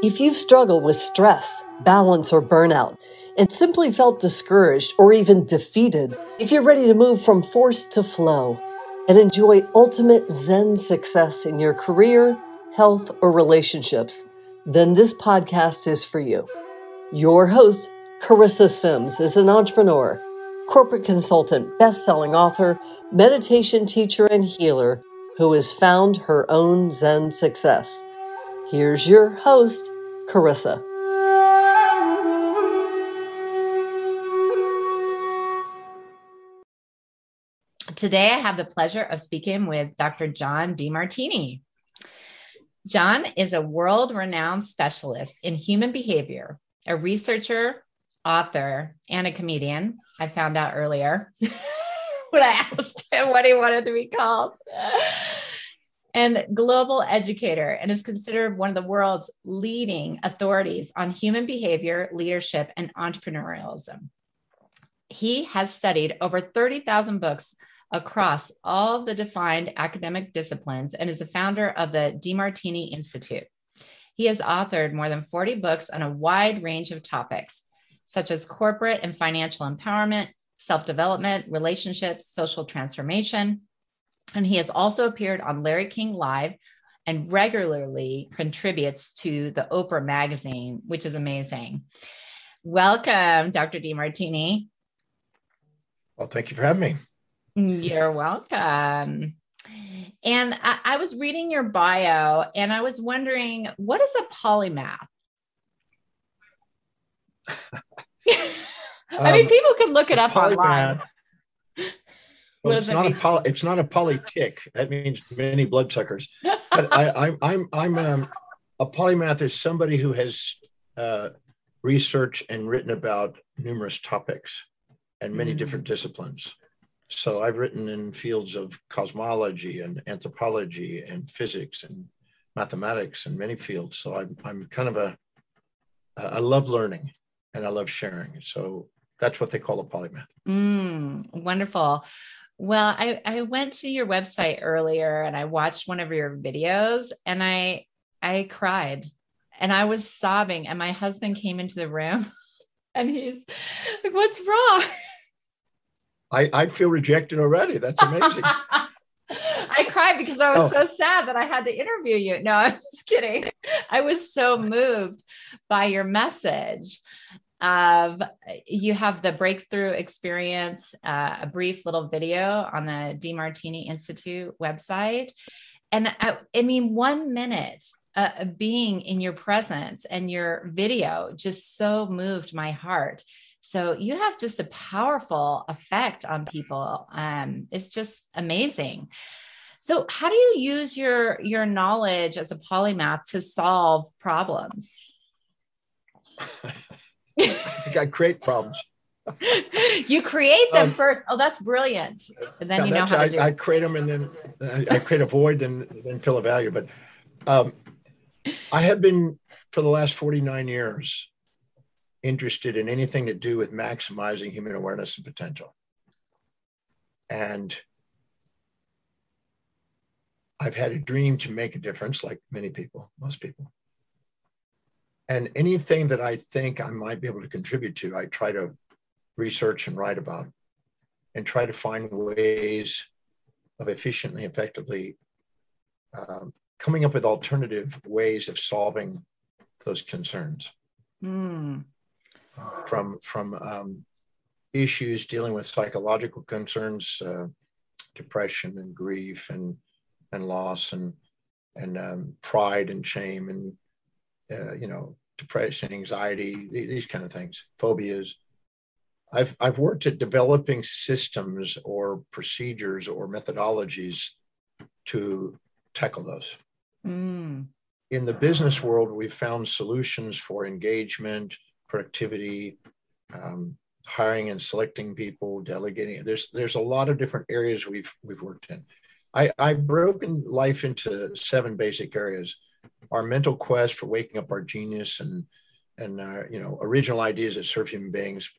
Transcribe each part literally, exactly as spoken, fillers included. If you've struggled with stress, balance, or burnout, and simply felt discouraged or even defeated, if you're ready to move from force to flow and enjoy ultimate Zen success in your career, health, or relationships, then this podcast is for you. Your host, Carissa Sims, is an entrepreneur, corporate consultant, best-selling author, meditation teacher, and healer who has found her own Zen success. Here's your host, Carissa. Today, I have the pleasure of speaking with Doctor John Demartini. John is a world-renowned specialist in human behavior, a researcher, author, and a comedian. I found out earlier when I asked him what he wanted to be called. And global educator, and is considered one of the world's leading authorities on human behavior, leadership, and entrepreneurialism. He has studied over thirty thousand books across all the defined academic disciplines and is the founder of the Demartini Institute. He has authored more than forty books on a wide range of topics, such as corporate and financial empowerment, self-development, relationships, social transformation. And he has also appeared on Larry King Live and regularly contributes to the Oprah Magazine, which is amazing. Welcome, Doctor Demartini. Well, thank you for having me. You're welcome. And I, I was reading your bio and I was wondering, what is a polymath? I um, mean, people can look it up online. Well, it's not mean? a poly, it's not a polytic. That means many bloodsuckers. But I, I, I'm I'm um, a polymath is somebody who has uh, researched and written about numerous topics and many mm. different disciplines. So I've written in fields of cosmology and anthropology and physics and mathematics and many fields. So I'm I'm kind of a I love learning and I love sharing. So that's what they call a polymath. Mm, wonderful. Well, I, I went to your website earlier and I watched one of your videos and I, I cried and I was sobbing and my husband came into the room and he's like, what's wrong? I, I feel rejected already. That's amazing. I cried because I was oh. so sad that I had to interview you. No, I'm just kidding. I was so moved by your message. Of you have the breakthrough experience, uh, a brief little video on the Demartini Institute website. And I, I mean, one minute uh, being in your presence and your video just so moved my heart. So you have just a powerful effect on people. Um, it's just amazing. So how do you use your, your knowledge as a polymath to solve problems? I think I create problems. You create them um, first. Oh, that's brilliant. And then yeah, you know how to I, do I create them and then I, I create a void and then fill a value. But um, I have been, for the last forty-nine years, interested in anything to do with maximizing human awareness and potential. And I've had a dream to make a difference, like many people, most people. And anything that I think I might be able to contribute to, I try to research and write about and try to find ways of efficiently, effectively um, coming up with alternative ways of solving those concerns. Mm. Uh, from from um, issues dealing with psychological concerns, uh, depression and grief and and loss and, and um, pride and shame and Uh, you know, depression, anxiety, these kind of things, phobias. I've I've worked at developing systems or procedures or methodologies to tackle those. Mm. In the business world, we've found solutions for engagement, productivity, um, hiring and selecting people, delegating. There's there's a lot of different areas we've we've worked in. I, I've broken life into seven basic areas. Our mental quest for waking up our genius and, and uh, you know, original ideas that serve human beings.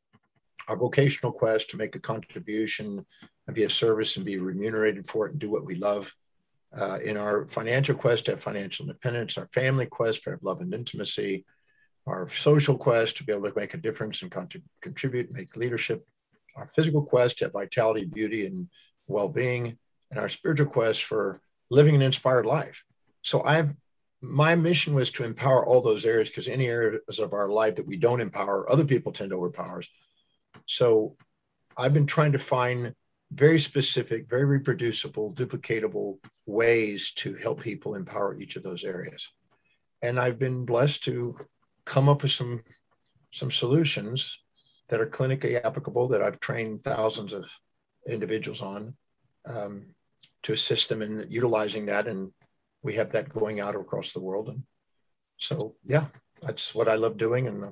Our vocational quest to make a contribution and be of service and be remunerated for it and do what we love. uh, in our financial quest to have financial independence, our family quest to have love and intimacy, our social quest to be able to make a difference and cont contribute, make leadership, our physical quest to have vitality, beauty, and well-being, and our spiritual quest for living an inspired life. So I've, my mission was to empower all those areas, because any areas of our life that we don't empower, other people tend to overpower us. So I've been trying to find very specific, very reproducible, duplicatable ways to help people empower each of those areas. And I've been blessed to come up with some, some solutions that are clinically applicable, that I've trained thousands of individuals on, um, to assist them in utilizing that. And we have that going out across the world. And so, yeah, that's what I love doing. And I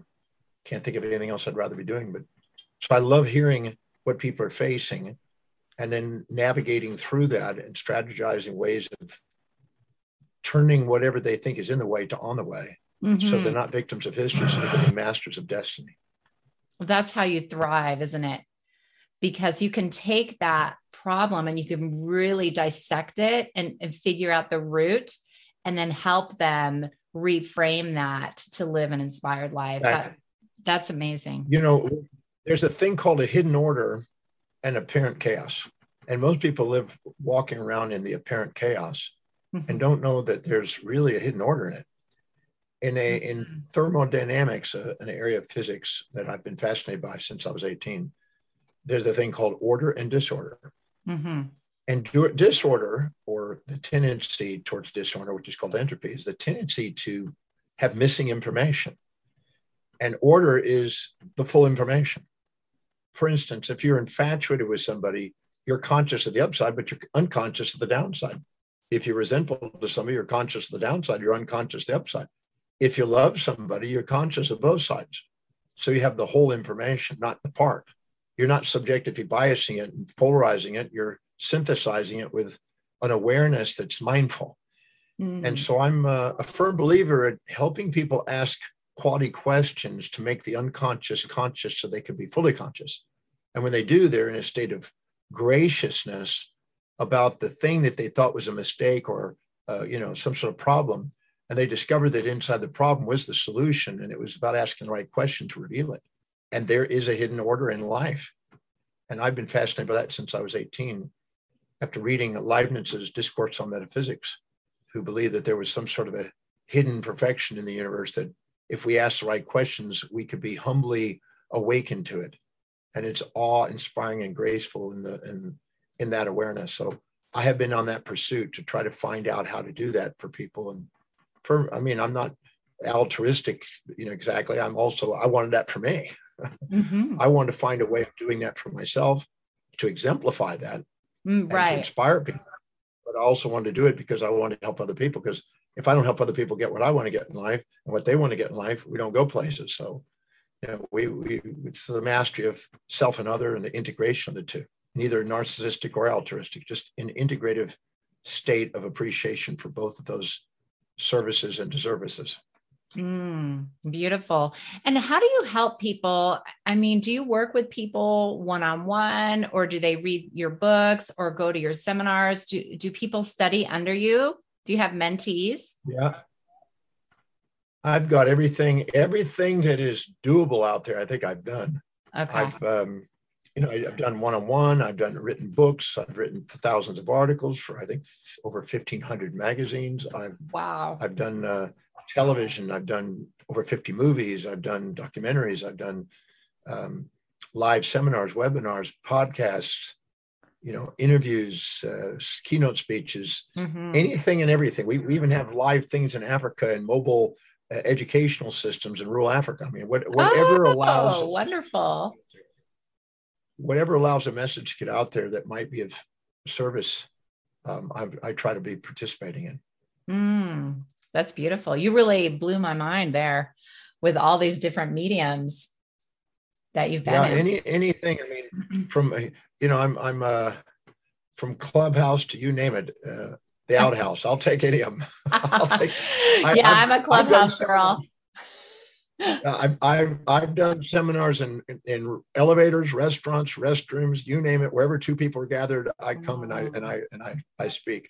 can't think of anything else I'd rather be doing. But so I love hearing what people are facing and then navigating through that and strategizing ways of turning whatever they think is in the way to on the way. Mm-hmm. So they're not victims of history, so they're masters of destiny. That's how you thrive, isn't it? Because you can take that problem and you can really dissect it and, and figure out the root and then help them reframe that to live an inspired life. That, that's amazing. You know, there's a thing called a hidden order and apparent chaos. And most people live walking around in the apparent chaos mm-hmm. and don't know that there's really a hidden order in it. In, a, in thermodynamics, uh, an area of physics that I've been fascinated by since I was eighteen, there's a thing called order and disorder. Mm-hmm. And do, disorder, or the tendency towards disorder, which is called entropy, is the tendency to have missing information. And order is the full information. For instance, if you're infatuated with somebody, you're conscious of the upside, but you're unconscious of the downside. If you're resentful to somebody, you're conscious of the downside, you're unconscious of the upside. If you love somebody, you're conscious of both sides. So you have the whole information, not the part. You're not subjectively biasing it and polarizing it. You're synthesizing it with an awareness that's mindful. Mm-hmm. And so I'm a, a firm believer at helping people ask quality questions to make the unconscious conscious so they can be fully conscious. And when they do, they're in a state of graciousness about the thing that they thought was a mistake or uh, you know, some sort of problem. And they discovered that inside the problem was the solution, and it was about asking the right question to reveal it. And there is a hidden order in life. And I've been fascinated by that since I was eighteen, after reading Leibniz's Discourse on Metaphysics, who believed that there was some sort of a hidden perfection in the universe, that if we asked the right questions, we could be humbly awakened to it. And it's awe-inspiring and graceful in, the, in, in that awareness. So I have been on that pursuit to try to find out how to do that for people. And For, I mean, I'm not altruistic, you know, exactly. I'm also, I wanted that for me. Mm-hmm. I wanted to find a way of doing that for myself to exemplify that mm, right. and to inspire people. But I also wanted to do it because I wanted to help other people, because if I don't help other people get what I want to get in life and what they want to get in life, we don't go places. So, you know, we, we it's the mastery of self and other and the integration of the two, neither narcissistic or altruistic, just an integrative state of appreciation for both of those services and services. Mm, beautiful. And how do you help people? I mean, do you work with people one-on-one, or do they read your books or go to your seminars? Do, do people study under you? Do you have mentees? Yeah. I've got everything, everything that is doable out there. I think I've done. Okay. I've, um, you know, I've done one-on-one, I've done written books, I've written thousands of articles for, I think, over fifteen hundred magazines. I've, wow. I've done uh, television, I've done over fifty movies, I've done documentaries, I've done um, live seminars, webinars, podcasts, you know, interviews, uh, keynote speeches, mm-hmm. anything and everything. We, we even have live things in Africa and mobile uh, educational systems in rural Africa. I mean, what, whatever oh, allows- Oh, wonderful. Whatever allows a message to get out there that might be of service, um, I, I try to be participating in. Mm, that's beautiful. You really blew my mind there with all these different mediums that you've been yeah, in. Any, anything, I mean, from, you know, I'm, I'm uh, from Clubhouse to you name it, uh, the outhouse. I'll take any of them. I'll take, I, yeah, I'm, I'm a Clubhouse girl. I've, I've, I've done seminars in, in, in elevators, restaurants, restrooms, you name it, wherever two people are gathered, I come and I, and I, and I, I speak.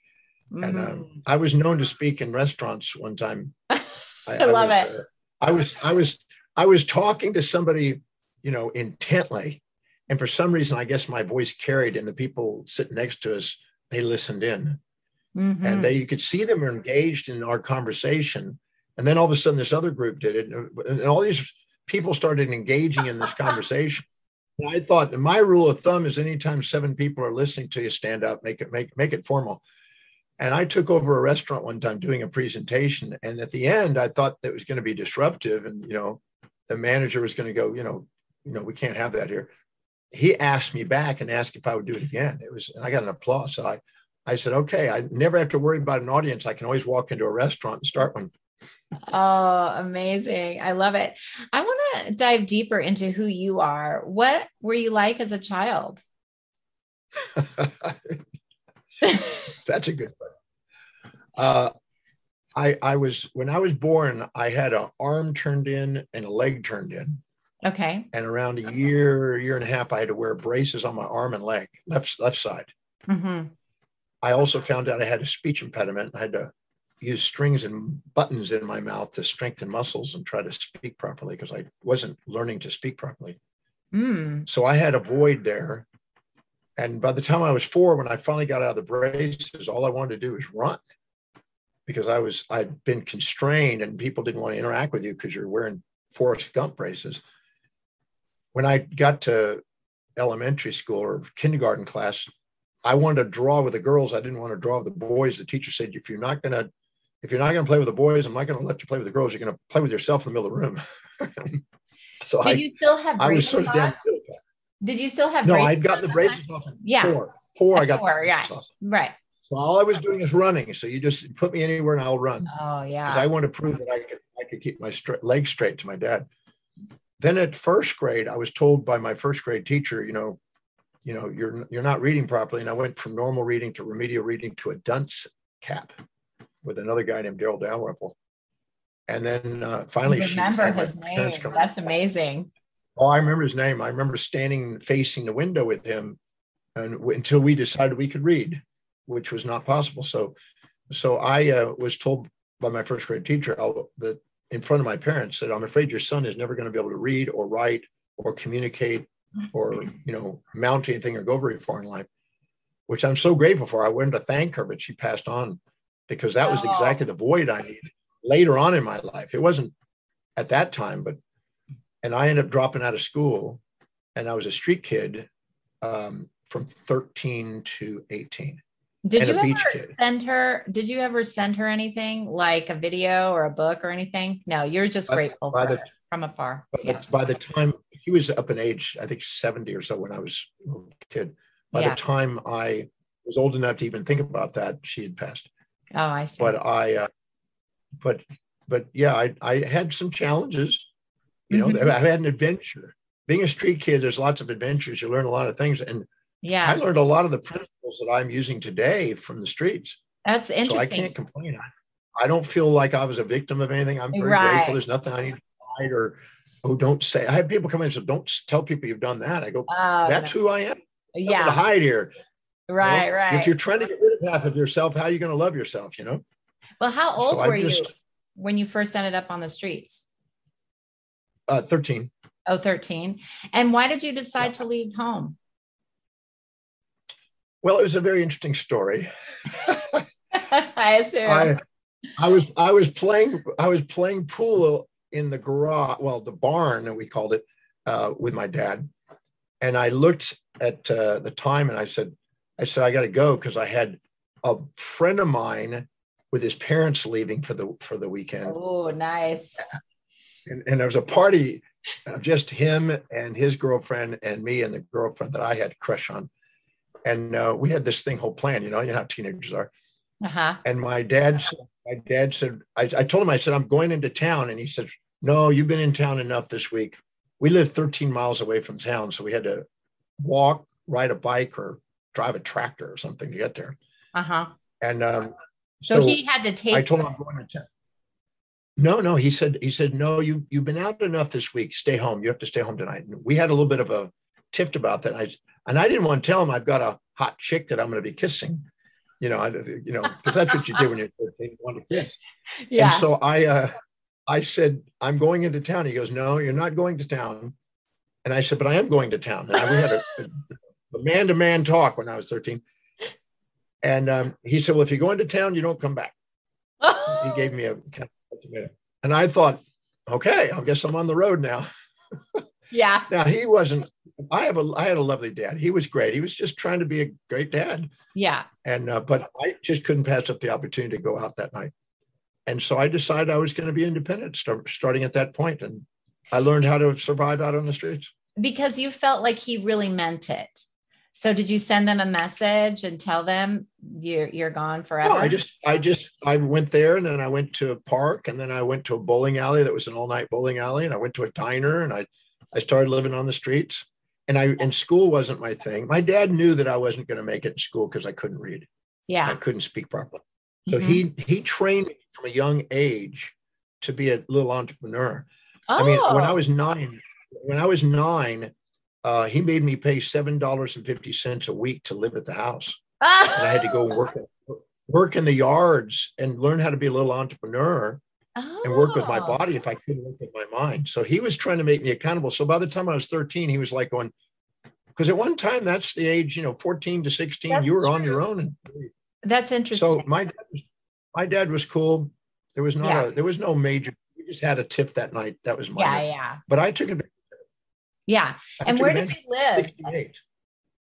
And uh, I was known to speak in restaurants one time. I, I love I was, it. Uh, I was, I was, I was talking to somebody, you know, intently, and for some reason, I guess my voice carried, and the people sitting next to us, they listened in, mm-hmm. and they, you could see them were engaged in our conversation. And then all of a sudden, this other group did it, and, and all these people started engaging in this conversation. And I thought that my rule of thumb is anytime seven people are listening to you, stand up, make it, make, make it formal. And I took over a restaurant one time doing a presentation. And at the end, I thought that was going to be disruptive. And, you know, the manager was going to go, you know, you know, we can't have that here. He asked me back and asked if I would do it again. It was, and I got an applause. So I, I said, okay, I never have to worry about an audience. I can always walk into a restaurant and start one. Oh, amazing. I love it. I want to dive deeper into who you are. What were you like as a child? That's a good one. Uh, I, I was, when I was born, I had an arm turned in and a leg turned in. Okay. And around a year, year and a half, I had to wear braces on my arm and leg, left, left side. Mm-hmm. I also found out I had a speech impediment. I had to use strings and buttons in my mouth to strengthen muscles and try to speak properly because I wasn't learning to speak properly. Mm. So I had a void there. And by the time I was four, when I finally got out of the braces, all I wanted to do was run because I was, I'd been constrained and people didn't want to interact with you because you're wearing Forrest Gump braces. When I got to elementary school or kindergarten class, I wanted to draw with the girls. I didn't want to draw with the boys. The teacher said, if you're not going to, if you're not going to play with the boys, I'm not going to let you play with the girls. You're going to play with yourself in the middle of the room. so Did I, you still have I was sort of down. Did you still have? No, I'd gotten the braces off at yeah. four. Four, at I got four, the braces yeah. off. Right. So all I was doing is running. So you just put me anywhere and I'll run. Oh, yeah. Because I want to prove that I could, I could keep my st- legs straight to my dad. Then at first grade, I was told by my first grade teacher, you know, you know, you're you're not reading properly. And I went from normal reading to remedial reading to a dunce cap with another guy named Daryl Dalrymple. And then uh, finally, you remember she his name. That's amazing. Oh, I remember his name. I remember standing facing the window with him and w- until we decided we could read, which was not possible. So so I uh, was told by my first grade teacher I'll, that in front of my parents that I'm afraid your son is never going to be able to read or write or communicate or, you know, mount anything or go very far in life, which I'm so grateful for. I wanted to thank her, but she passed on because that was oh. exactly the void I needed later on in my life. It wasn't at that time, but and I ended up dropping out of school, and I was a street kid um, from thirteen to eighteen. Did you ever send her? Did you ever send her anything like a video or a book or anything? No, you're just grateful for it from afar. By, yeah. the, by the time he was up in age, I think seventy or so when I was a kid. By yeah. the time I was old enough to even think about that, she had passed. Oh, I see. But I, uh, but but yeah, I I had some challenges. You know, mm-hmm. I had an adventure. Being a street kid, there's lots of adventures. You learn a lot of things. And yeah, I learned a lot of the principles that I'm using today from the streets. That's interesting. So I can't complain. I, I don't feel like I was a victim of anything. I'm very right. grateful. There's nothing I need to hide or, oh, don't say. I have people come in and say, don't tell people you've done that. I go, oh, that's no. who I am. There's yeah. to hide here. Right, you know? Right. If you're trying to get rid of half of yourself, how are you going to love yourself, you know? Well, how old so were just, you when you first ended up on the streets? Uh, thirteen. Oh, thirteen. And why did you decide yeah. to leave home? Well, it was a very interesting story. I assume. I, I was I was playing I was playing pool in the garage, well, the barn that we called it, uh, with my dad. And I looked at uh, the time and I said, I said I got to go because I had a friend of mine with his parents leaving for the for the weekend. Oh, nice. And, and there was a party of just him and his girlfriend and me and the girlfriend that I had a crush on. And uh, we had this thing, whole plan, you know, you know how teenagers are. Uh-huh. And my dad, my dad said, I, I told him, I said, I'm going into town. And he said, no, you've been in town enough this week. We lived thirteen miles away from town. So we had to walk, ride a bike or drive a tractor or something to get there. Uh-huh. And um, so, so he had to take, I told him I'm going to town. No, no, he said, he said, no, you, you've been out enough this week. Stay home. You have to stay home tonight. And we had a little bit of a tiff about that. And I, and I didn't want to tell him I've got a hot chick that I'm going to be kissing. you know, I, you know, because that's what you do when you're thirteen, you want to kiss. Yeah. And so I, uh, I said, I'm going into town. He goes, no, you're not going to town. And I said, but I am going to town. And I, we had a, a man-to-man talk when I was thirteen. And um, he said, well, if you go into town, you don't come back. He gave me a, and I thought, okay, I guess I'm on the road now. Yeah. Now he wasn't, I have a, I had a lovely dad. He was great. He was just trying to be a great dad. Yeah. And, uh, but I just couldn't pass up the opportunity to go out that night. And so I decided I was going to be independent start, starting at that point. And I learned how to survive out on the streets. Because you felt like he really meant it. So did you send them a message and tell them you're, you're gone forever? No, I just, I just, I went there, and then I went to a park, and then I went to a bowling alley. That was an all night bowling alley. And I went to a diner, and I, I started living on the streets. And I, and school wasn't my thing. My dad knew that I wasn't going to make it in school because I couldn't read. Yeah. I couldn't speak properly. So mm-hmm. he, he trained me from a young age to be a little entrepreneur. Oh. I mean, when I was nine, when I was nine, uh, he made me pay seven dollars and fifty cents a week to live at the house. Ah. And I had to go work, work in the yards and learn how to be a little entrepreneur. Oh. And work with my body if I couldn't work with my mind. So he was trying to make me accountable. So by the time I was thirteen, he was like going, because at one time, that's the age, you know, fourteen to sixteen, that's you were true. On your own. That's interesting. So my dad was, my dad was cool. There was not yeah. a, there was no major, we just had a tiff that night. That was my Yeah, night. Yeah. But I took advantage of it. Yeah. I and where did you live? sixty-eight.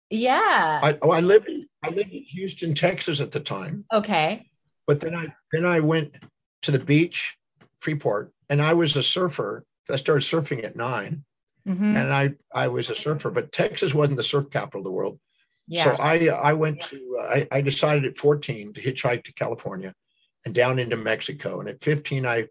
Yeah. I, oh, I lived in, I lived in Houston, Texas at the time. Okay. But then I then I went to the beach, Freeport, and I was a surfer. I started surfing at nine, mm-hmm. and I, I was a surfer, but Texas wasn't the surf capital of the world. Yeah. So I, I went yeah. to, uh, I, I decided at fourteen to hitchhike to California and down into Mexico. And at fifteen, I,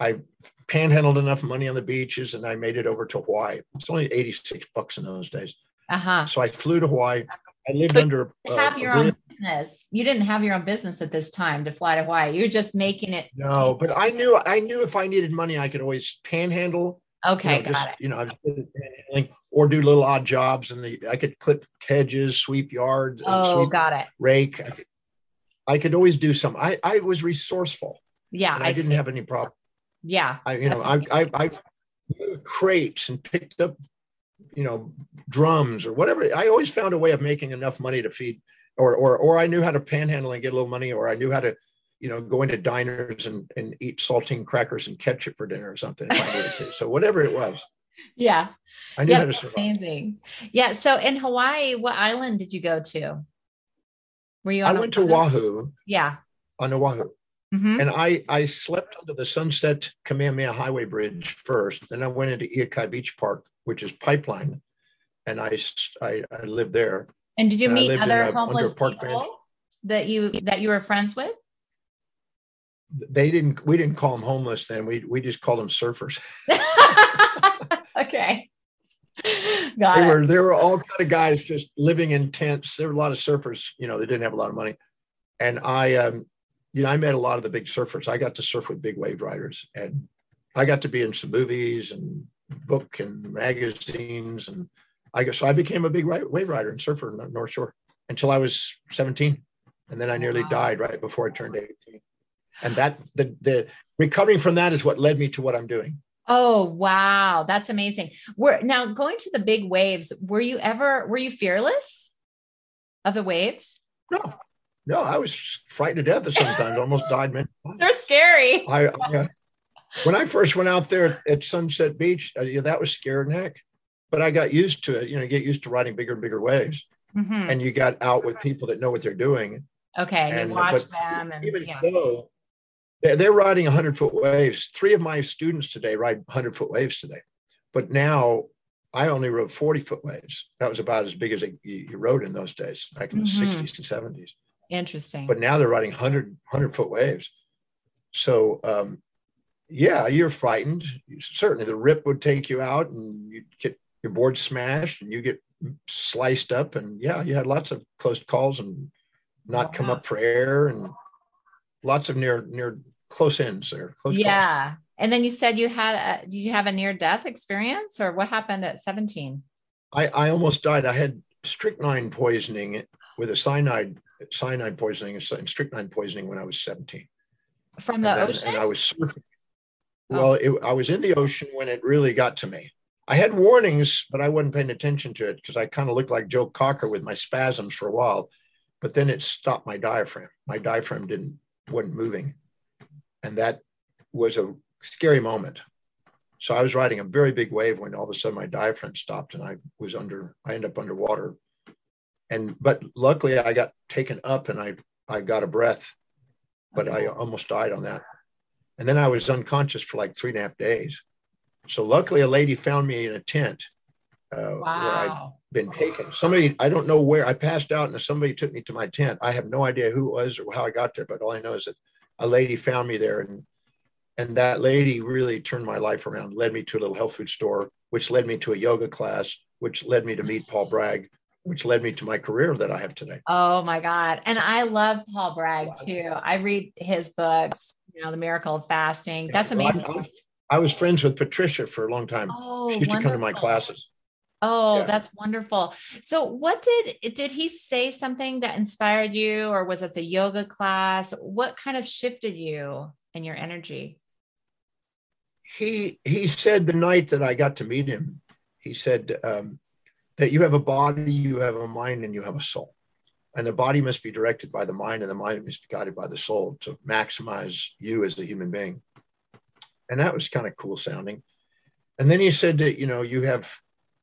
I panhandled enough money on the beaches, and I made it over to Hawaii. It's only eighty-six bucks in those days. Uh-huh. So I flew to Hawaii. I lived but under you have uh, your own business. You didn't have your own business at this time to fly to Hawaii. You're just making it. No, but I knew I knew if I needed money, I could always panhandle. Okay, you know, got just, it. You know, I was panhandling or do little odd jobs, and the I could clip hedges, sweep yards. Oh, sweep, got it. Rake. I could, I could always do something. I I was resourceful. Yeah, I, I didn't see. have any problem. Yeah, I you know I, I I moved crates and picked up, you know, drums or whatever. I always found a way of making enough money to feed, or, or, or I knew how to panhandle and get a little money, or I knew how to, you know, go into diners and, and eat saltine crackers and ketchup for dinner or something. If I needed to. So whatever it was. Yeah. I knew yeah, how to survive. Amazing. Yeah. So in Hawaii, what island did you go to? Were you on I went island? to Oahu. Yeah. On Oahu. Mm-hmm. And I, I slept under the Sunset Kamehameha Highway Bridge first. Then I went into Iokai Beach Park, which is Pipeline. And I, I, I lived there. And did you and meet other a, homeless people bench. that you, that you were friends with? They didn't, we didn't call them homeless then. We, we just called them surfers. Okay. Got they it. Were, there were all kind of guys just living in tents. There were a lot of surfers, you know, they didn't have a lot of money. And I, um, you know, I met a lot of the big surfers. I got to surf with big wave riders, and I got to be in some movies and book and magazines, and I guess so I became a big wave rider and surfer in the North Shore until I was seventeen, and then I nearly wow. died right before I turned eighteen. And that the the recovering from that is what led me to what I'm doing. Oh wow, that's amazing. We're now going to the big waves. Were you ever were you fearless of the waves? No, no, I was frightened to death sometimes. Almost died many times. They're scary. I. I uh, When I first went out there at Sunset Beach, uh, yeah, that was scared neck, but I got used to it. You know, you get used to riding bigger and bigger waves, mm-hmm. and you got out with people that know what they're doing. Okay, and you watch them, and even yeah. though they're, they're riding one hundred foot waves. Three of my students today ride one hundred foot waves today, but now I only rode forty foot waves. That was about as big as it, you, you rode in those days, back in mm-hmm. the sixties and seventies. Interesting. But now they're riding one hundred foot waves, so. um Yeah, you're frightened. Certainly the rip would take you out, and you get your board smashed and you get sliced up. And yeah, you had lots of close calls and not wow. come up for air, and lots of near near close ends there. Close yeah. calls. And then you said you had a, did you have a near death experience, or what happened at seventeen? I, I almost died. I had strychnine poisoning with a cyanide cyanide poisoning and strychnine poisoning when I was seventeen. From the and then, ocean? And I was surfing. Oh. Well, it, I was in the ocean when it really got to me. I had warnings, but I wasn't paying attention to it because I kind of looked like Joe Cocker with my spasms for a while. But then it stopped my diaphragm. My diaphragm didn't wasn't moving. And that was a scary moment. So I was riding a very big wave when all of a sudden my diaphragm stopped and I was under, I ended up underwater. And, but luckily I got taken up and I, I got a breath, but okay. I almost died on that. And then I was unconscious for like three and a half days. So luckily a lady found me in a tent uh, wow. where I'd been taken. Somebody, I don't know where, I passed out and somebody took me to my tent. I have no idea who it was or how I got there, but all I know is that a lady found me there, and and that lady really turned my life around, led me to a little health food store, which led me to a yoga class, which led me to meet Paul Bragg, which led me to my career that I have today. Oh my God. And I love Paul Bragg too. I read his books, you know, The Miracle of Fasting. That's amazing. I, I was friends with Patricia for a long time. Oh, she used wonderful. to come to my classes. Oh, yeah. That's wonderful. So what did, did he say something that inspired you, or was it the yoga class? What kind of shifted you in your energy? He, he said the night that I got to meet him, he said um, that you have a body, you have a mind, and you have a soul. And the body must be directed by the mind, and the mind must be guided by the soul to maximize you as a human being. And that was kind of cool sounding. And then he said that, you know, you have,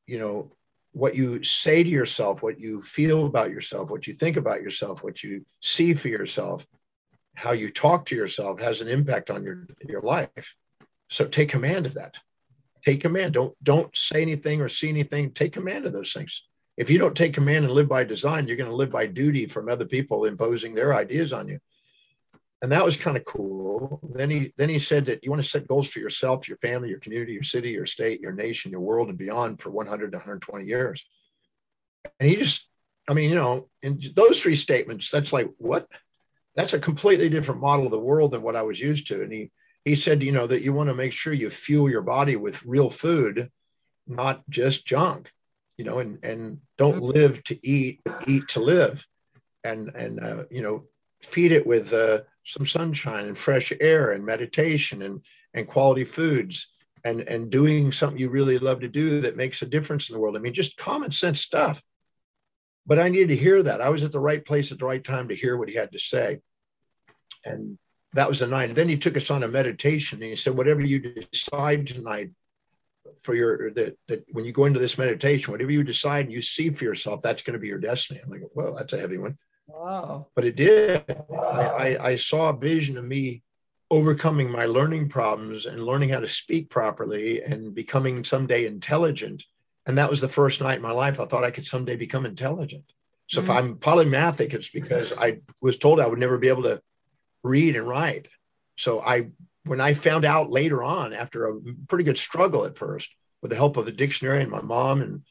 you know, what you say to yourself, what you feel about yourself, what you think about yourself, what you see for yourself, how you talk to yourself has an impact on your, your life. So take command of that. Take command. Don't don't say anything or see anything. Take command of those things. If you don't take command and live by design, you're going to live by duty from other people imposing their ideas on you. And that was kind of cool. Then he then he said that you want to set goals for yourself, your family, your community, your city, your state, your nation, your world, and beyond for one hundred to one hundred twenty years. And he just, I mean, you know, in those three statements, that's like, what? That's a completely different model of the world than what I was used to. And he. He said, you know, that you want to make sure you fuel your body with real food, not just junk, you know, and, and don't live to eat, but eat to live, and, and uh, you know, feed it with uh, some sunshine and fresh air and meditation and, and quality foods and, and doing something you really love to do that makes a difference in the world. I mean, just common sense stuff. But I needed to hear that. I was at the right place at the right time to hear what he had to say. And that was the night. And then he took us on a meditation and he said, whatever you decide tonight for your, that, that when you go into this meditation, whatever you decide and you see for yourself, that's going to be your destiny. I'm like, well, that's a heavy one. Wow. But it did. Wow. I, I, I saw a vision of me overcoming my learning problems and learning how to speak properly and becoming someday intelligent. And that was the first night in my life I thought I could someday become intelligent. So mm-hmm. if I'm polymathic, it's because I was told I would never be able to read and write. So I, when I found out later on, after a pretty good struggle at first, with the help of a dictionary and my mom and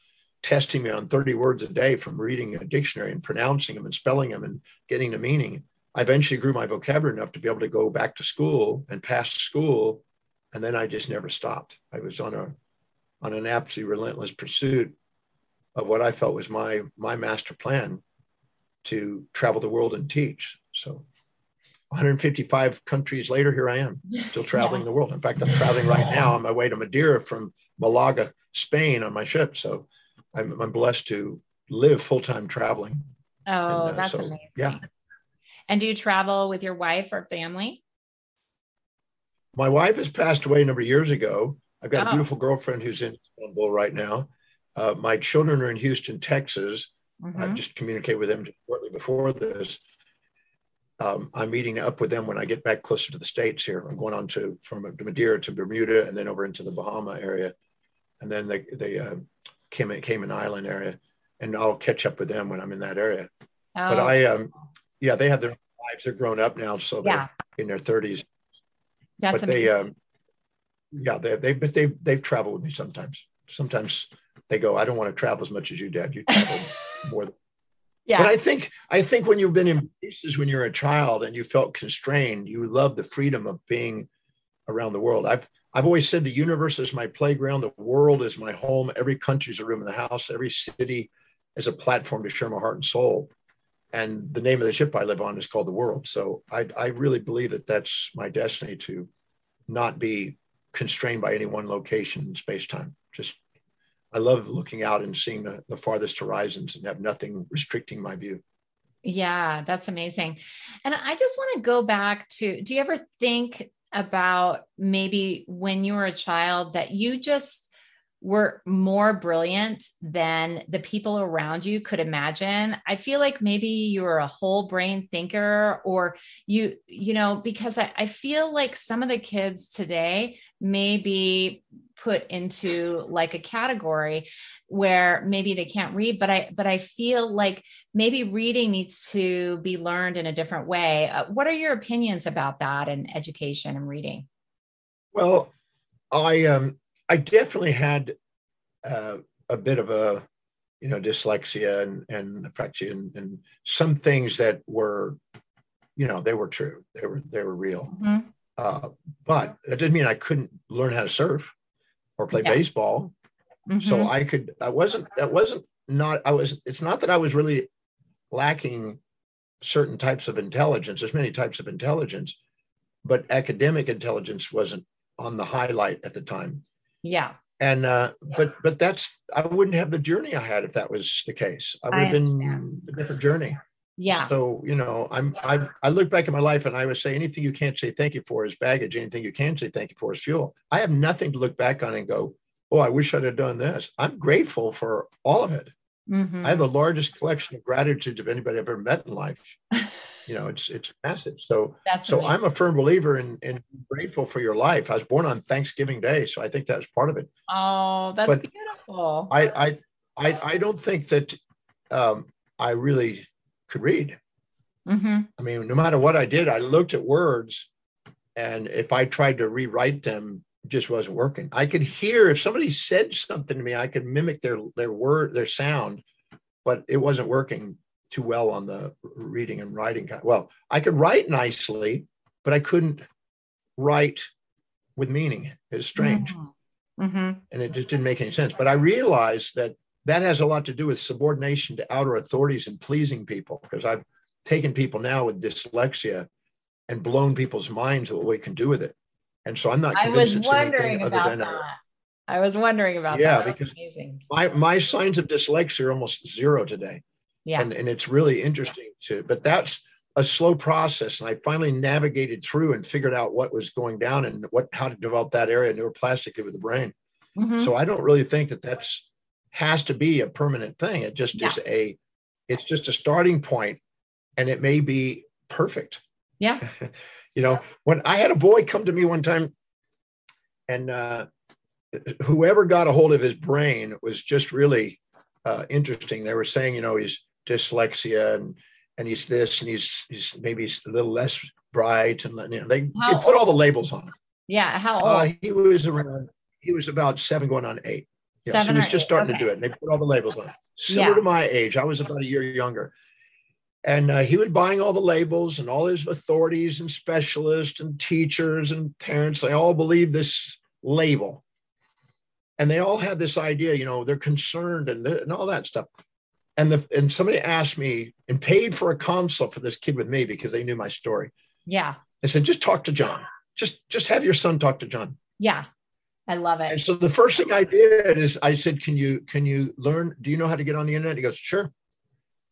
testing me on thirty words a day from reading a dictionary and pronouncing them and spelling them and getting the meaning, I eventually grew my vocabulary enough to be able to go back to school and pass school. And then I just never stopped. I was on a, on an absolutely relentless pursuit of what I felt was my, my master plan to travel the world and teach. So one hundred fifty-five countries later, here I am, still traveling yeah. the world. In fact, I'm traveling right now on my way to Madeira from Malaga, Spain, on my ship. So I'm, I'm blessed to live full-time traveling. Oh, and, uh, that's so, amazing. Yeah. And do you travel with your wife or family? My wife has passed away a number of years ago. I've got oh. a beautiful girlfriend who's in Istanbul right now. Uh, my children are in Houston, Texas. Mm-hmm. I've just communicated with them shortly before this. Um, I'm meeting up with them when I get back closer to the States here. I'm going on to from Madeira to Bermuda and then over into the Bahama area. And then they, they uh, came in, Cayman Island area, and I'll catch up with them when I'm in that area. Oh. But I, um, yeah, they have their lives. They're grown up now. So they're yeah. in their thirties. That's but amazing. They, um, yeah, they, they, but they, they've traveled with me sometimes. Sometimes they go, I don't want to travel as much as you, Dad. You travel more than. Yeah. But I think I think when you've been in places when you're a child and you felt constrained, you love the freedom of being around the world. I've I've always said the universe is my playground, the world is my home, every country is a room in the house, every city is a platform to share my heart and soul. And the name of the ship I live on is called the world. So I, I really believe that that's my destiny, to not be constrained by any one location in space-time. Just, I love looking out and seeing the, the farthest horizons and have nothing restricting my view. Yeah, that's amazing. And I just want to go back to, do you ever think about maybe when you were a child that you just were more brilliant than the people around you could imagine? I feel like maybe you were a whole brain thinker, or you, you know, because I, I feel like some of the kids today may be put into like a category where maybe they can't read, but I, but I feel like maybe reading needs to be learned in a different way. Uh, what are your opinions about that and education and reading? Well, I, um, I definitely had uh, a bit of a, you know, dyslexia and, and apraxia and, and some things that were, you know, they were true. They were, they were real. Mm-hmm. Uh, but that didn't mean I couldn't learn how to surf or play yeah. baseball. Mm-hmm. So I could, I wasn't, that wasn't not, I was, it's not that I was really lacking certain types of intelligence. There's many types of intelligence, but academic intelligence wasn't on the highlight at the time. Yeah. And, uh, yeah. but, but that's, I wouldn't have the journey I had if that was the case. I would I have understand. been a different journey. Yeah. So, you know, I'm, I, I look back at my life and I would say, anything you can't say thank you for is baggage. Anything you can say thank you for is fuel. I have nothing to look back on and go, oh, I wish I'd have done this. I'm grateful for all of it. Mm-hmm. I have the largest collection of gratitude of anybody I've ever met in life. You know, it's, it's massive. So, that's so amazing. I'm a firm believer in, in grateful for your life. I was born on Thanksgiving Day. So I think that's part of it. Oh, that's but beautiful. I, I, I, I don't think that um, I really could read. Mm-hmm. I mean, no matter what I did, I looked at words, and if I tried to rewrite them, it just wasn't working. I could hear, if somebody said something to me, I could mimic their, their word, their sound, but it wasn't working too well on the reading and writing. Well, I could write nicely, but I couldn't write with meaning. It's strange. Mm-hmm. And it just didn't make any sense. But I realized that that has a lot to do with subordination to outer authorities and pleasing people, because I've taken people now with dyslexia and blown people's minds at what we can do with it. And so I'm not convinced it's anything other than that. I was wondering about yeah, that. Yeah, because amazing. my, my signs of dyslexia are almost zero today. Yeah. And, and it's really interesting too, but that's a slow process. And I finally navigated through and figured out what was going down and what, how to develop that area neuroplastically with the brain. Mm-hmm. So I don't really think that that's, has to be a permanent thing. It just yeah. is a, it's just a starting point, and it may be perfect. Yeah. You know, when I had a boy come to me one time, and uh, whoever got a hold of his brain was just really uh, interesting. They were saying, you know, he's, dyslexia and and he's this and he's he's maybe he's a little less bright, and you know, they, they put all the labels on him. Yeah, how old? Uh, he was around. He was about seven, going on eight. You know, so he was just eight. starting okay. to do it, and they put all the labels on him. Similar yeah. to my age, I was about a year younger, and uh, he was buying all the labels, and all his authorities and specialists and teachers and parents. They all believe this label, and they all have this idea. You know, they're concerned and and all that stuff. And the, and somebody asked me and paid for a consult for this kid with me because they knew my story. Yeah. They said, just talk to John. Just, just have your son talk to John. Yeah. I love it. And so the first thing I did is I said, can you, can you learn, do you know how to get on the internet? He goes, sure.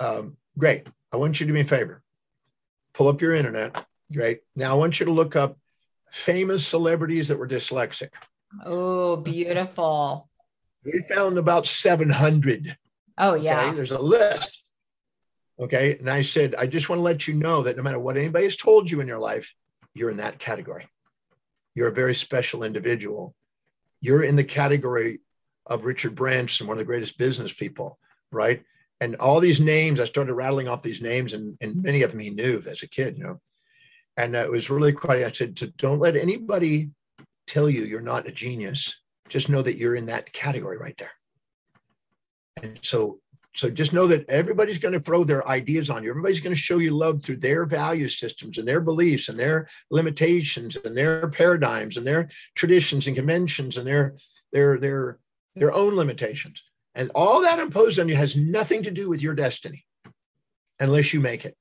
Um, great. I want you to do me a favor. Pull up your internet. Great. Now I want you to look up famous celebrities that were dyslexic. Oh, beautiful. We found about seven hundred. Oh, yeah. Okay, there's a list. Okay. And I said, I just want to let you know that no matter what anybody has told you in your life, you're in that category. You're a very special individual. You're in the category of Richard Branson, one of the greatest business people, right? And all these names, I started rattling off these names, and, and many of them he knew as a kid, you know. And uh, it was really quite, I said, so don't let anybody tell you you're not a genius. Just know that you're in that category right there. And so, so just know that everybody's going to throw their ideas on you. Everybody's going to show you love through their value systems and their beliefs and their limitations and their paradigms and their traditions and conventions and their, their, their, their own limitations. And all that imposed on you has nothing to do with your destiny. unless you make it.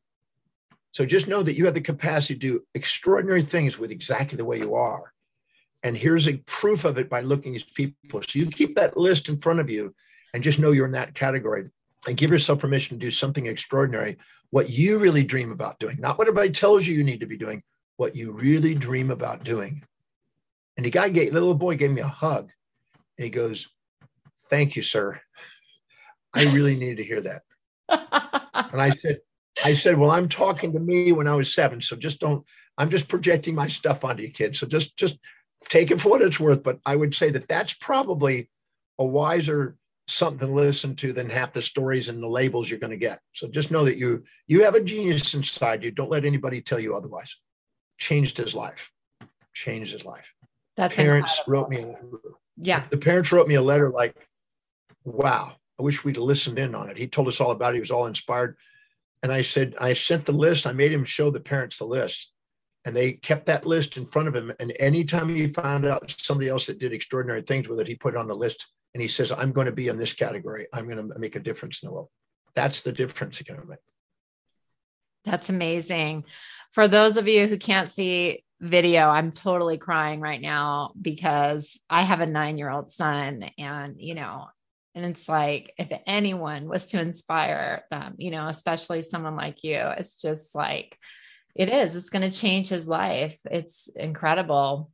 So just know that you have the capacity to do extraordinary things with exactly the way you are. And here's a proof of it by looking at people. So you keep that list in front of you and just know you're in that category and give yourself permission to do something extraordinary, what you really dream about doing, not what everybody tells you you need to be doing, what you really dream about doing. And the guy, gave, the little boy gave me a hug and he goes, "Thank you, sir. I really needed to hear that." And I said, I said, "Well, I'm talking to me when I was seven. So just don't, I'm just projecting my stuff onto you, kids. So just, just take it for what it's worth." But I would say that that's probably a wiser something to listen to than half the stories and the labels you're going to get. So just know that you, you have a genius inside you. Don't let anybody tell you otherwise. Changed his life, changed his life. That's parents incredible. wrote me. A, yeah. The parents wrote me a letter like, "Wow, I wish we'd listened in on it. He told us all about it. He was all inspired." And I said, I sent the list. I made him show the parents the list. And they kept that list in front of him. And anytime he found out somebody else that did extraordinary things with it, he put it on the list. And he says, "I'm going to be in this category. I'm going to make a difference in the world." That's the difference you're going to make. That's amazing. For those of you who can't see video, I'm totally crying right now because I have a nine-year-old son, and, you know, and it's like, if anyone was to inspire them, you know, especially someone like you, it's just like, it is, it's going to change his life. It's incredible.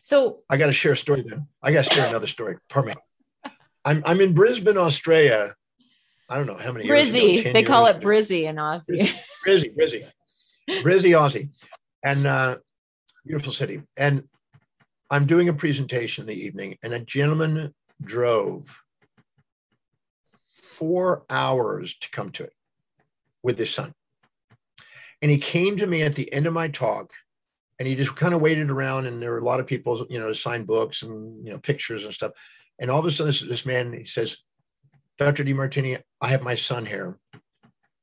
So I got to share a story then. I got to share another story. Pardon me. I'm, I'm in Brisbane, Australia. I don't know how many years Brizzy. Ago, they call it ago. Brizzy in Aussie. Brizzy, Brizzy, Brizzy, Aussie. And uh, beautiful city. And I'm doing a presentation in the evening, and a gentleman drove four hours to come to it with his son. And he came to me at the end of my talk, and he just kind of waited around, and there were a lot of people, you know, to sign books and, you know, pictures and stuff. And all of a sudden this, this man, he says, "Doctor Demartini, I have my son here."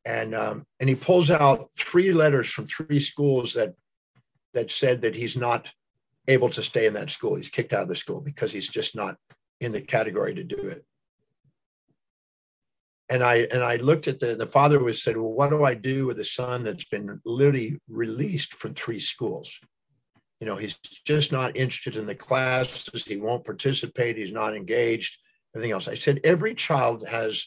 And, um, and he pulls out three letters from three schools that, that said that he's not able to stay in that school. He's kicked out of the school because he's just not in the category to do it. And I and I looked at the, the father was said, "Well, what do I do with a son that's been literally released from three schools? You know, he's just not interested in the classes. He won't participate. He's not engaged, everything else." I said, every child has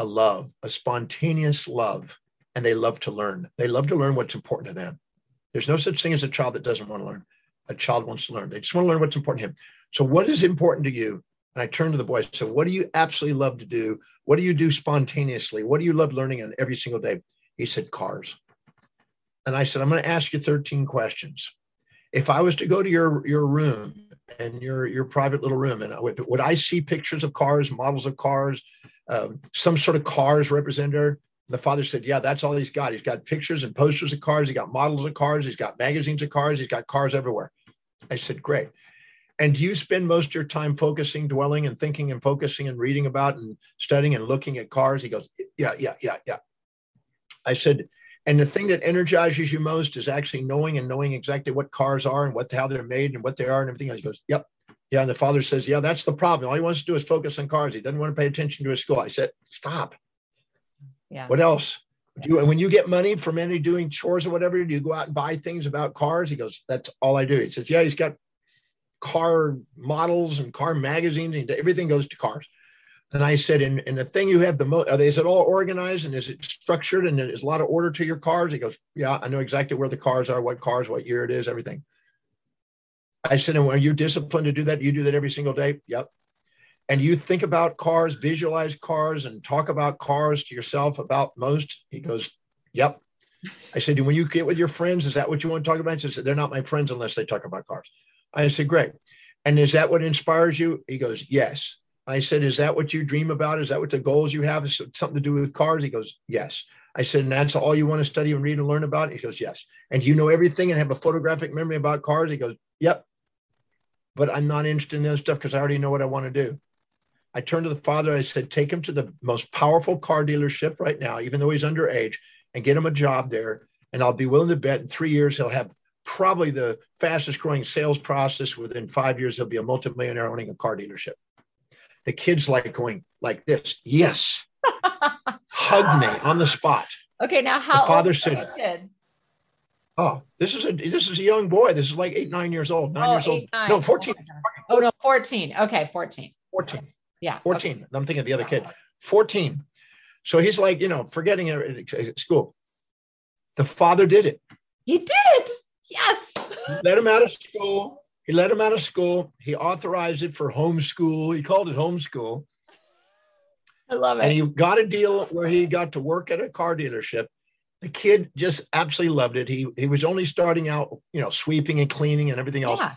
a love, a spontaneous love, and they love to learn. They love to learn what's important to them. There's no such thing as a child that doesn't want to learn. A child wants to learn. They just want to learn what's important to him. So what is important to you? And I turned to the boy, I said, "What do you absolutely love to do? What do you do spontaneously? What do you love learning on every single day?" He said, "Cars." And I said, "I'm going to ask you thirteen questions. If I was to go to your, your room and your, your private little room, and I would, would I see pictures of cars, models of cars, um, some sort of cars representative?" The father said, "Yeah, that's all he's got. He's got pictures and posters of cars. He got models of cars. He's got magazines of cars. He's got cars everywhere." I said, "Great. And do you spend most of your time focusing, dwelling and thinking and focusing and reading about and studying and looking at cars?" He goes, "Yeah, yeah, yeah, yeah." I said, "And the thing that energizes you most is actually knowing and knowing exactly what cars are and what how they're made and what they are and everything else?" He goes, "Yep." Yeah. And the father says, "Yeah, that's the problem. All he wants to do is focus on cars. He doesn't want to pay attention to his school." I said, "Stop. Yeah. What else? Do you, and when you get money from any doing chores or whatever, do you go out and buy things about cars?" He goes, "That's all I do." He says, "Yeah, he's got car models and car magazines and everything goes to cars." And I said, and, and the thing you have the most, is it all organized and is it structured and there's a lot of order to your cars?" He goes, "Yeah, I know exactly where the cars are, what cars, what year it is, everything." I said, "And are you disciplined to do that? You do that every single day?" "Yep." "And you think about cars, visualize cars and talk about cars to yourself about most?" He goes, "Yep." I said, "And when you get with your friends, is that what you want to talk about?" He said, "They're not my friends unless they talk about cars." I said, "Great. And is that what inspires you?" He goes, "Yes." I said, "Is that what you dream about? Is that what the goals you have? Is it something to do with cars?" He goes, "Yes." I said, "And that's all you want to study and read and learn about?" He goes, "Yes." "And you know everything and have a photographic memory about cars?" He goes, "Yep." "But I'm not interested in that stuff because I already know what I want to do." I turned to the father. I said, "Take him to the most powerful car dealership right now, even though he's underage, and get him a job there. And I'll be willing to bet in three years he'll have probably the fastest growing sales process. Within five years, he'll be a multimillionaire owning a car dealership." The kid's like going like this. "Yes." Hug me on the spot. Okay, now how old was the kid? Oh, this is a this is a young boy. This is like eight, nine years old. Nine oh, years eight, old. Nine. No, fourteen. Oh, oh no, fourteen. Okay, fourteen. Fourteen. Yeah. Fourteen. Okay. I'm thinking of the other kid. Fourteen. So he's like, you know, forgetting it at school. The father did it. He did it. Yes. He let him out of school. He let him out of school. He authorized it for homeschool. He called it homeschool. I love it. And he got a deal where he got to work at a car dealership. The kid just absolutely loved it. He he was only starting out, you know, sweeping and cleaning and everything else. Yeah.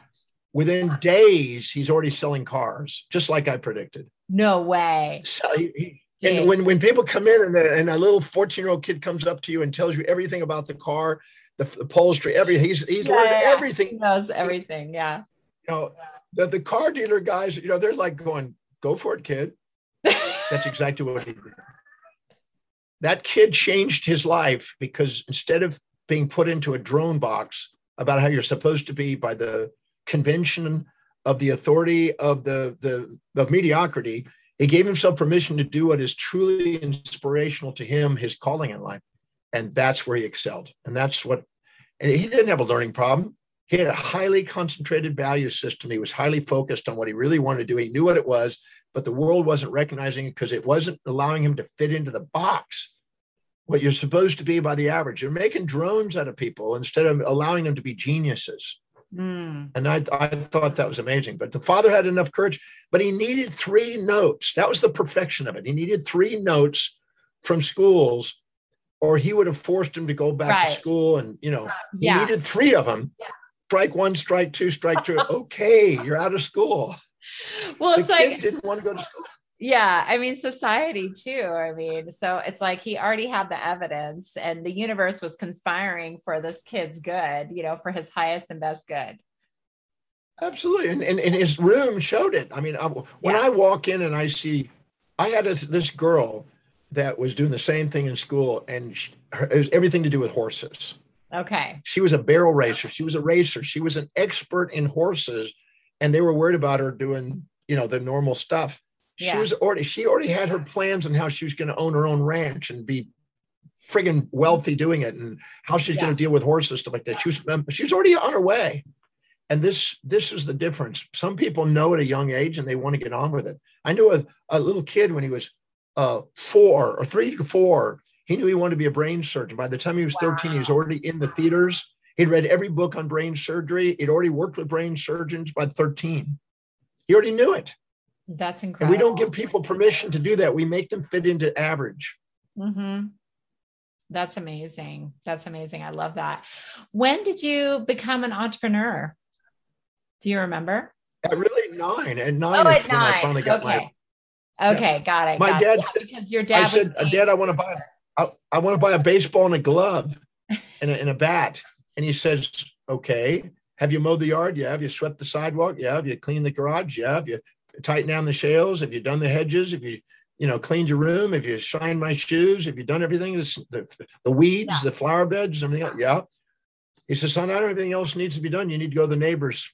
Within days, he's already selling cars, just like I predicted. No way. So he, he, and when, when people come in and, and a little fourteen-year-old kid comes up to you and tells you everything about the car, the, the upholstery, everything, he's, he's yeah, learned yeah. everything. He knows everything, yeah. You know, the, the car dealer guys, you know, they're like going, go for it, kid. That's exactly what he did. That kid changed his life because instead of being put into a drone box about how you're supposed to be by the convention of the authority of the, the, the mediocrity, he gave himself permission to do what is truly inspirational to him, his calling in life. And that's where he excelled. And that's what, and he didn't have a learning problem. He had a highly concentrated value system. He was highly focused on what he really wanted to do. He knew what it was, but the world wasn't recognizing it because it wasn't allowing him to fit into the box, what you're supposed to be by the average. You're making drones out of people instead of allowing them to be geniuses. Mm. And I, I thought that was amazing. But the father had enough courage, but he needed three notes. That was the perfection of it. He needed three notes from schools or he would have forced him to go back right. to school. And, you know, he yeah. needed three of them. Yeah. Strike one, strike two, strike two. Okay, you're out of school. Well, it's like didn't want to go to school. Yeah, I mean society too. I mean, so it's like he already had the evidence, and the universe was conspiring for this kid's good. You know, for his highest and best good. Absolutely, and and, and his room showed it. I mean, I, when yeah. I walk in and I see, I had a, this girl that was doing the same thing in school, and she, her, it was everything to do with horses. Okay. She was a barrel racer. She was a racer. She was an expert in horses. And they were worried about her doing, you know, the normal stuff. Yeah. She was already, she already had her plans on how she was going to own her own ranch and be friggin' wealthy doing it and how she's yeah. going to deal with horses, stuff like that. She was, she was already on her way. And this, this is the difference. Some people know at a young age and they want to get on with it. I knew a, a little kid when he was uh, four or three to four, he knew he wanted to be a brain surgeon. By the time he was wow. thirteen, he was already in the theaters. He'd read every book on brain surgery. He'd already worked with brain surgeons by thirteen. He already knew it. That's incredible. And we don't give people permission to do that. We make them fit into average. Mm-hmm. That's amazing. That's amazing. I love that. When did you become an entrepreneur? Do you remember? At really nine. At nine, oh, at nine. I finally got okay. my. Okay, yeah. got it. My got dad. It. Yeah, because your dad. I said, "Dad, I want to buy. A, I, I want to buy a baseball and a glove, and a, and a bat." And he says, okay, have you mowed the yard? Yeah. Have you swept the sidewalk? Yeah. Have you cleaned the garage? Yeah. Have you tightened down the shales? Have you done the hedges? Have you, you know, cleaned your room? Have you shined my shoes? Have you done everything? This, the, the weeds, yeah. the flower beds, everything else? Yeah. He says, son, I don't know everything else needs to be done. You need to go to the neighbors.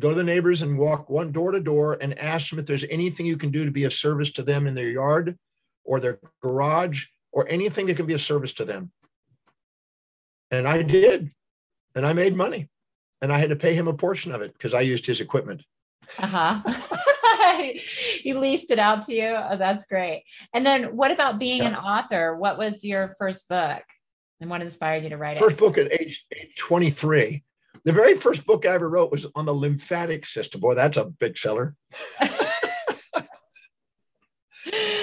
Go to the neighbors and walk one door to door and ask them if there's anything you can do to be of service to them in their yard or their garage or anything that can be of service to them. And I did. And I made money and I had to pay him a portion of it because I used his equipment. Uh-huh. He leased it out to you. Oh, that's great. And then what about being yeah. an author? What was your first book and what inspired you to write it? First book at age twenty-three. The very first book I ever wrote was on the lymphatic system. Boy, that's a big seller.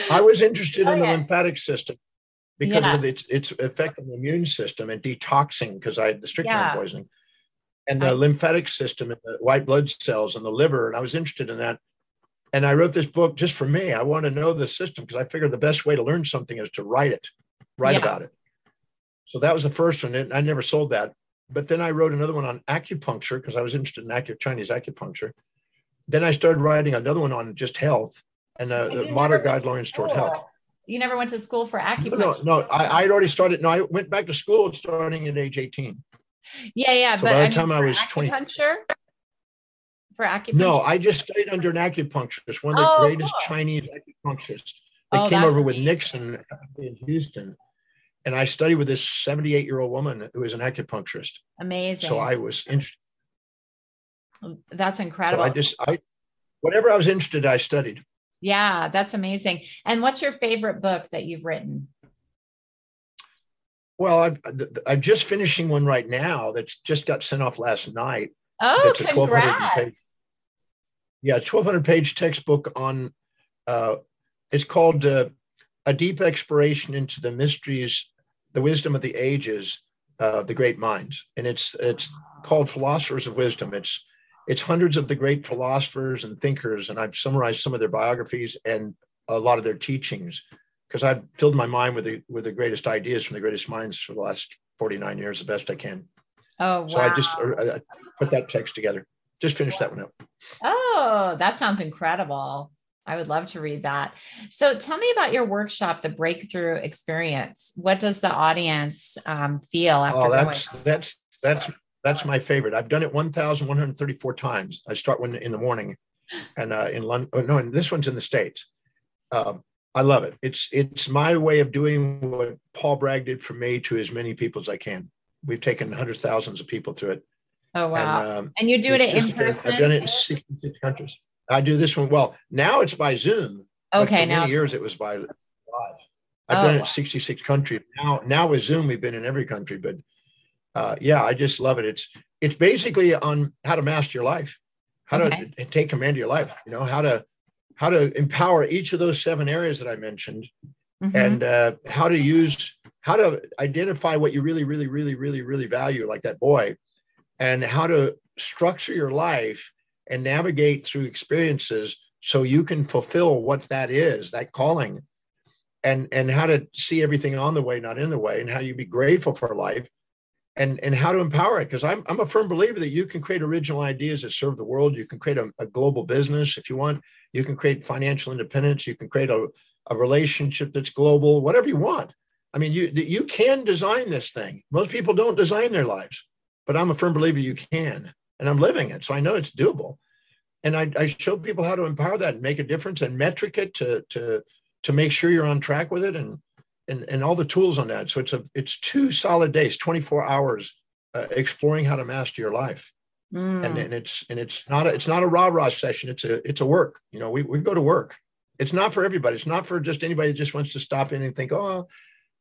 I was interested oh, in the yeah. lymphatic system. Because yeah. of its, its effect on the immune system and detoxing, because I had the strychnine yeah. poisoning, and the I lymphatic see. system and the white blood cells and the liver. And I was interested in that. And I wrote this book just for me. I want to know the system because I figured the best way to learn something is to write it, write yeah. about it. So that was the first one. And I never sold that. But then I wrote another one on acupuncture because I was interested in acu- Chinese acupuncture. Then I started writing another one on just health and uh, the modern guidelines toward health. You never went to school for acupuncture? No, no, no. I I'd already started. No, I went back to school starting at age eighteen. Yeah, yeah. So but by the time I was twenty. For acupuncture? No, I just stayed under an acupuncturist, one of the oh, greatest cool. Chinese acupuncturists that oh, came over amazing. with Nixon in Houston. And I studied with this seventy-eight-year-old woman who is an acupuncturist. Amazing. So I was interested. That's incredible. So I just, I, whatever I was interested, I studied. Yeah, that's amazing. And what's your favorite book that you've written? Well, I'm, I'm just finishing one right now that's just got sent off last night. Oh, it's congrats. A twelve hundred page, yeah, twelve hundred page textbook on, uh, it's called uh, A Deep Exploration into the Mysteries, the Wisdom of the Ages of uh, the Great Minds. And it's it's called Philosophers of Wisdom. It's It's hundreds of the great philosophers and thinkers, and I've summarized some of their biographies and a lot of their teachings, because I've filled my mind with the with the greatest ideas from the greatest minds for the last forty-nine years, the best I can. Oh, wow. So I just I, I put that text together. Just finished that one up. Oh, that sounds incredible. I would love to read that. So tell me about your workshop, The Breakthrough Experience. What does the audience um, feel after oh, that's, going? That's, that's, that's, That's my favorite. I've done it one thousand one hundred thirty-four times. I start one in the morning, and uh, in London. Oh, no, and this one's in the States. Um, I love it. It's it's my way of doing what Paul Bragg did for me to as many people as I can. We've taken hundreds of thousands of people through it. Oh wow! And, um, and you do it in just, person? I've done it in sixty-six countries. I do this one. Well, now it's by Zoom. Okay. For now, many years it was by live. I've oh, done it in sixty-six countries. Now, now with Zoom, we've been in every country, but. Uh, yeah, I just love it. It's it's basically on how to master your life, how okay. to take command of your life. You know how to how to empower each of those seven areas that I mentioned, mm-hmm. and uh, how to use how to identify what you really, really, really, really, really value, like that boy, and how to structure your life and navigate through experiences so you can fulfill what that is, that calling, and and how to see everything on the way, not in the way, and how you be grateful for life. And, and how to empower it, because I'm, I'm a firm believer that you can create original ideas that serve the world. You can create a, a global business if you want. You can create financial independence. You can create a, a relationship that's global, whatever you want. I mean, you, you can design this thing. Most people don't design their lives, but I'm a firm believer you can, and I'm living it. So I know it's doable. And I, I show people how to empower that and make a difference and metric it to, to, to make sure you're on track with it. And And, and all the tools on that. So it's a it's two solid days, twenty-four hours, uh, exploring how to master your life. Mm. And, and it's and it's not a, it's not a rah-rah session. It's a it's a work. You know, we we go to work. It's not for everybody. It's not for just anybody that just wants to stop in and think, oh,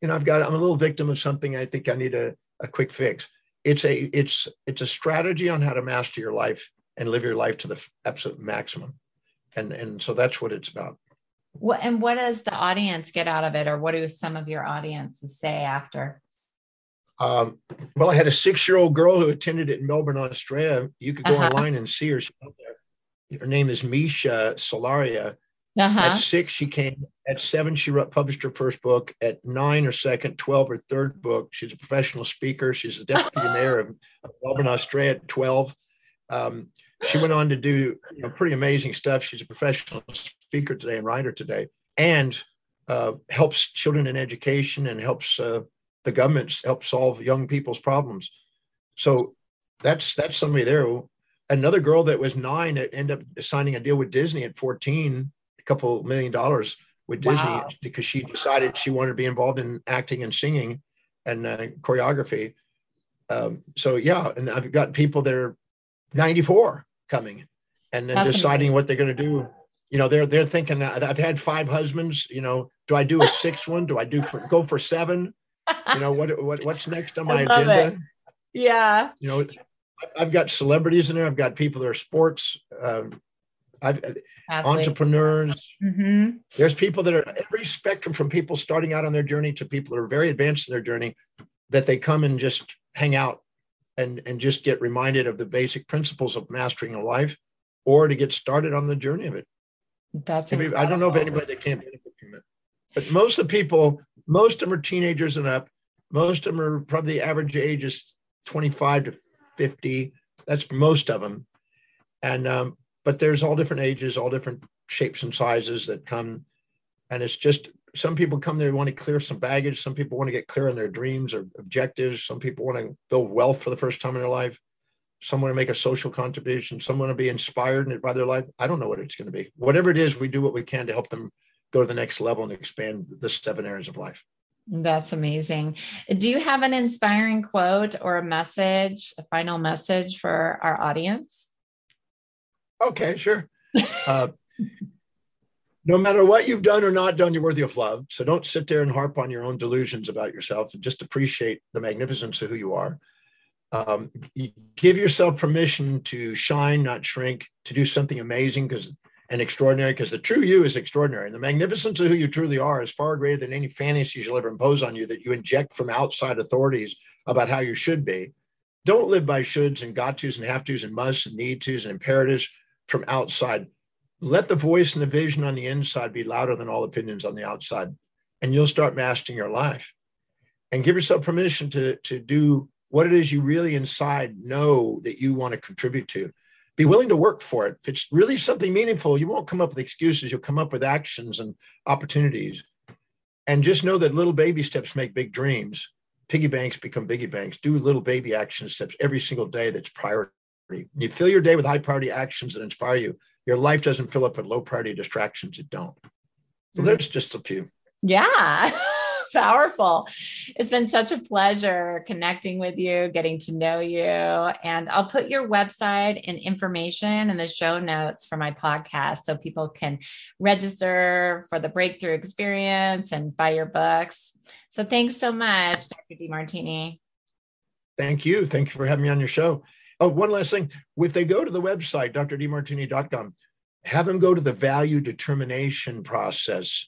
you know, I've got I'm a little victim of something. I think I need a, a quick fix. It's a it's it's a strategy on how to master your life and live your life to the absolute maximum. And and so that's what it's about. What, and what does the audience get out of it, or what do some of your audiences say after? Um, well, I had a six-year-old girl who attended it in Melbourne, Australia. You could go uh-huh. online and see her. Her name is Misha Solaria. Uh-huh. At six, she came. At seven, she published her first book. At nine, her second. twelve, her third book. She's a professional speaker. She's the deputy mayor of, of Melbourne, Australia at twelve. Um, she went on to do you know, pretty amazing stuff. She's a professional speaker today and writer today, and uh, helps children in education and helps uh, the government help solve young people's problems. So that's that's somebody there. Another girl that was nine that ended up signing a deal with Disney at fourteen, a couple million dollars with Disney wow. because she decided she wanted to be involved in acting and singing and uh, choreography. Um, so, yeah, and I've got people that are ninety-four coming and then That's deciding amazing. What they're going to do. You know, they're, they're thinking I've had five husbands, you know, do I do a sixth one? Do I do for, go for seven? You know, what, what, what's next on my agenda? It. Yeah. You know, I've got celebrities in there. I've got people that are sports, um, I've Athlete. entrepreneurs. Mm-hmm. There's people that are every spectrum from people starting out on their journey to people that are very advanced in their journey that they come and just hang out. And, and just get reminded of the basic principles of mastering a life, or to get started on the journey of it. That's Maybe, I don't know of anybody that can't benefit from it. But most of the people, most of them are teenagers and up. Most of them are probably the average age is twenty-five to fifty. That's most of them. And um, but there's all different ages, all different shapes and sizes that come. And it's just some people come there, want to clear some baggage. Some people want to get clear on their dreams or objectives. Some people want to build wealth for the first time in their life. Some want to make a social contribution. Some want to be inspired by their life. I don't know what it's going to be. Whatever it is, we do what we can to help them go to the next level and expand the seven areas of life. That's amazing. Do you have an inspiring quote or a message, a final message for our audience? Okay, sure. uh, no matter what you've done or not done, you're worthy of love. So don't sit there and harp on your own delusions about yourself and just appreciate the magnificence of who you are. Um, you give yourself permission to shine, not shrink, to do something amazing because and extraordinary, because the true you is extraordinary. And the magnificence of who you truly are is far greater than any fantasies you'll ever impose on you that you inject from outside authorities about how you should be. Don't live by shoulds and got tos and have tos and musts and need tos and imperatives from outside. Let the voice and the vision on the inside be louder than all opinions on the outside, and you'll start mastering your life. And give yourself permission to, to do what it is you really inside know that you want to contribute to. Be willing to work for it. If it's really something meaningful, you won't come up with excuses. You'll come up with actions and opportunities. And just know that little baby steps make big dreams. Piggy banks become biggie banks. Do little baby action steps every single day that's priority. You fill your day with high priority actions that inspire you. Your life doesn't fill up with low priority distractions that don't. So mm-hmm. There's just a few. Yeah. Powerful. It's been such a pleasure connecting with you, getting to know you. And I'll put your website and information in the show notes for my podcast so people can register for the breakthrough experience and buy your books. So thanks so much, Doctor Demartini. Thank you. Thank you for having me on your show. Oh, one last thing. If they go to the website, D R demartini dot com, have them go to the value determination process,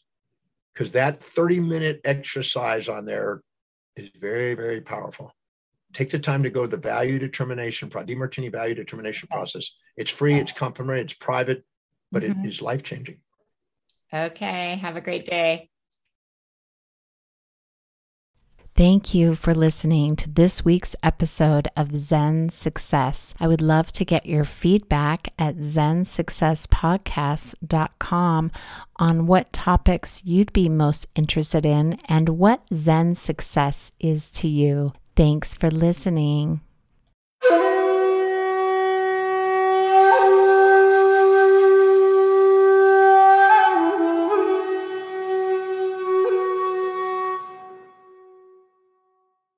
because that thirty minute exercise on there is very, very powerful. Take the time to go to the value determination, Demartini value determination process. It's free, it's complimentary, it's private, but mm-hmm. it is life-changing. Okay, have a great day. Thank you for listening to this week's episode of Zen Success. I would love to get your feedback at zen success podcast dot com on what topics you'd be most interested in and what Zen success is to you. Thanks for listening.